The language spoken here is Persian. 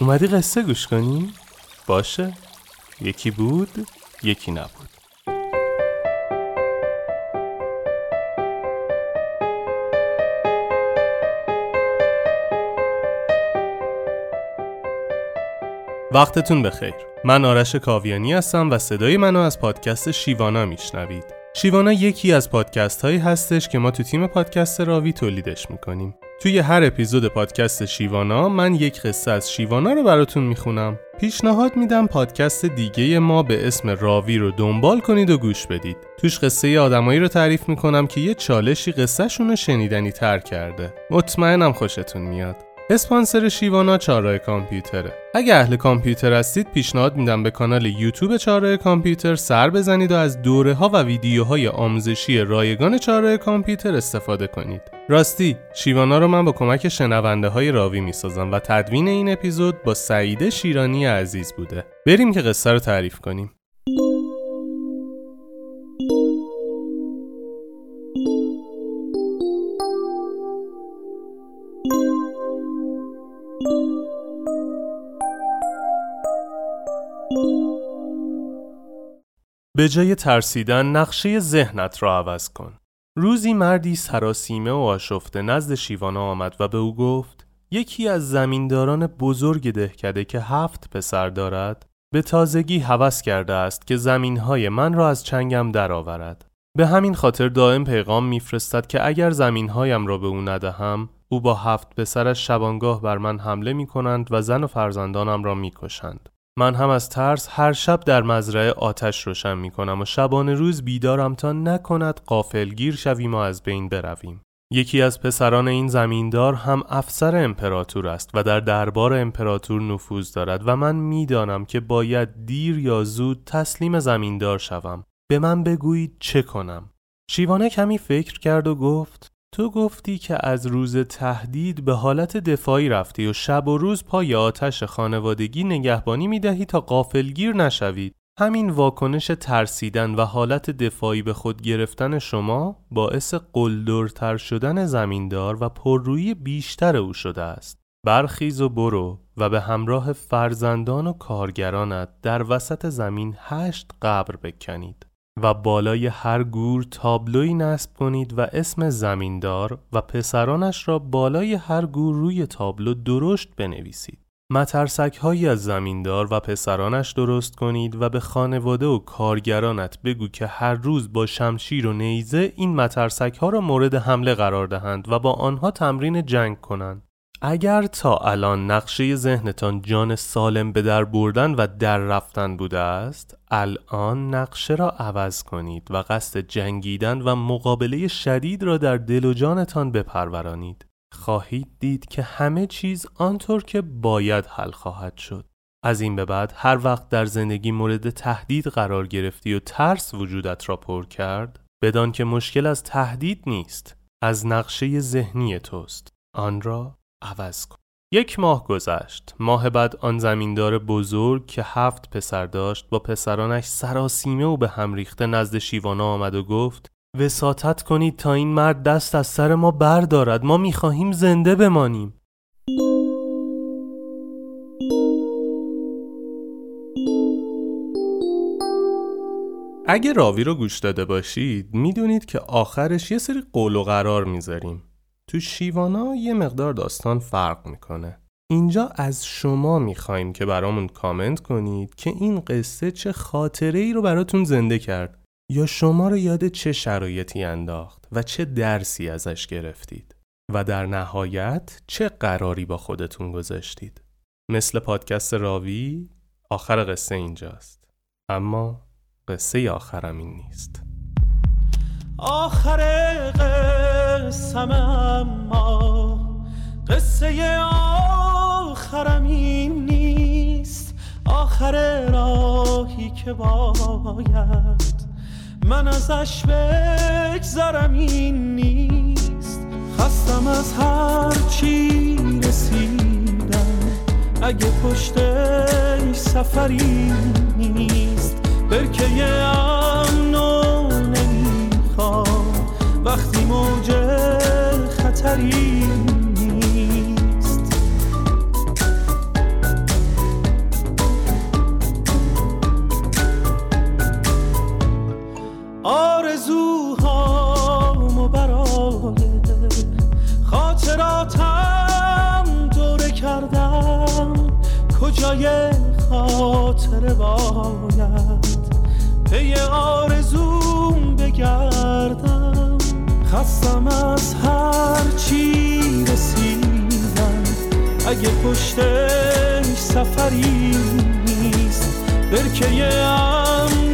اومدی قصه گوش کنی؟ باشه، یکی بود یکی نبود. وقتتون بخیر. من آرش کاویانی هستم و صدای منو از پادکست شیوانا میشنوید. شیوانا یکی از پادکست هایی هستش که ما تو تیم پادکست راوی تولیدش میکنیم. توی هر اپیزود پادکست شیوانا من یک قصه از شیوانا رو براتون میخونم. پیشنهاد میدم پادکست دیگه ما به اسم راوی رو دنبال کنید و گوش بدید. توش قصه آدمایی رو تعریف میکنم که یه چالشی قصه‌شون رو شنیدنی تر کرده. مطمئنم خوشتون میاد. اسپانسر شیوانا چهارراه کامپیوتره. اگه اهل کامپیوتر هستید پیشنهاد میدم به کانال یوتیوب چهارراه کامپیوتر سر بزنید و از دوره‌ها و ویدیوهای آموزشی رایگان چهارراه کامپیوتر استفاده کنید. راستی شیوانا رو من با کمک شنونده‌های راوی میسازم و تدوین این اپیزود با سعیده شیرانی عزیز بوده. بریم که قصه رو تعریف کنیم. به جای ترسیدن نقشه ذهنت را عوض کن. روزی مردی سراسیمه و آشفته نزد شیوانا آمد و به او گفت: یکی از زمینداران بزرگ دهکده که 7 پسر دارد به تازگی هوس کرده است که زمینهای من را از چنگم درآورد. به همین خاطر دائم پیغام میفرستد که اگر زمینهایم را به او ندهم او با 7 پسرش شبانگاه بر من حمله میکنند و زن و فرزندانم را میکشند. من هم از ترس هر شب در مزرعه آتش روشن می کنم و شبانه روز بیدارم تا نکند غافلگیر شویم و از بین برویم. یکی از پسران این زمیندار هم افسر امپراتور است و در دربار امپراتور نفوذ دارد و من می دانم که باید دیر یا زود تسلیم زمیندار شوم. به من بگویید چه کنم؟ شیوانا کمی فکر کرد و گفت: تو گفتی که از روز تهدید به حالت دفاعی رفتی و شب و روز پای آتش خانوادگی نگهبانی می‌دهی تا غافلگیر نشوید. همین واکنش ترسیدن و حالت دفاعی به خود گرفتن شما باعث قلدرتر شدن زمیندار و پررویی بیشتر او شده است. برخیز و برو و به همراه فرزندان و کارگرانت در وسط زمین 8 قبر بکنید و بالای هر گور تابلوی نصب کنید و اسم زمیندار و پسرانش را بالای هر گور روی تابلو درشت بنویسید. مترسک‌هایی از زمیندار و پسرانش درست کنید و به خانواده و کارگرانت بگو که هر روز با شمشیر و نیزه این مترسک‌ها را مورد حمله قرار دهند و با آنها تمرین جنگ کنند. اگر تا الان نقشه ذهنتان جان سالم به در بردن و در رفتن بوده است، الان نقشه را عوض کنید و قصد جنگیدن و مقابله شدید را در دل و جانتان بپرورانید. خواهید دید که همه چیز آنطور که باید حل خواهد شد. از این به بعد هر وقت در زندگی مورد تهدید قرار گرفتی و ترس وجودت را پر کرد، بدان که مشکل از تهدید نیست، از نقشه ذهنی توست. آن را عوض کن. 1 ماه گذشت. ماه بعد آن زمیندار بزرگ که 7 پسر داشت با پسرانش سراسیمه و به هم ریخته نزد شیوانا آمد و گفت: وساطت کنید تا این مرد دست از سر ما بردارد. ما میخواهیم زنده بمانیم. اگه راوی رو گوش داده باشید میدونید که آخرش یه سری قول و قرار میذاریم. تو شیوانا یه مقدار داستان فرق میکنه. اینجا از شما میخوایم که برامون کامنت کنید که این قصه چه خاطره‌ای رو براتون زنده کرد یا شما رو یاد چه شرایطی انداخت و چه درسی ازش گرفتید و در نهایت چه قراری با خودتون گذاشتید. مثل پادکست راوی آخر قصه اینجاست، اما قصه آخرم این نیست. آخر قصم اما قصه آخرم این نیست. آخر راهی که باید من ازش بگذرم این نیست. خستم از هر چی رسیدم، اگه پشتش سفری نیست. برکه امن و وقتی موج خطری نیست. بالای خاطر باید پی آرزوم بگردم. خستم از هر چی رسیدم، اگه پشتش سفری نیست برکه ام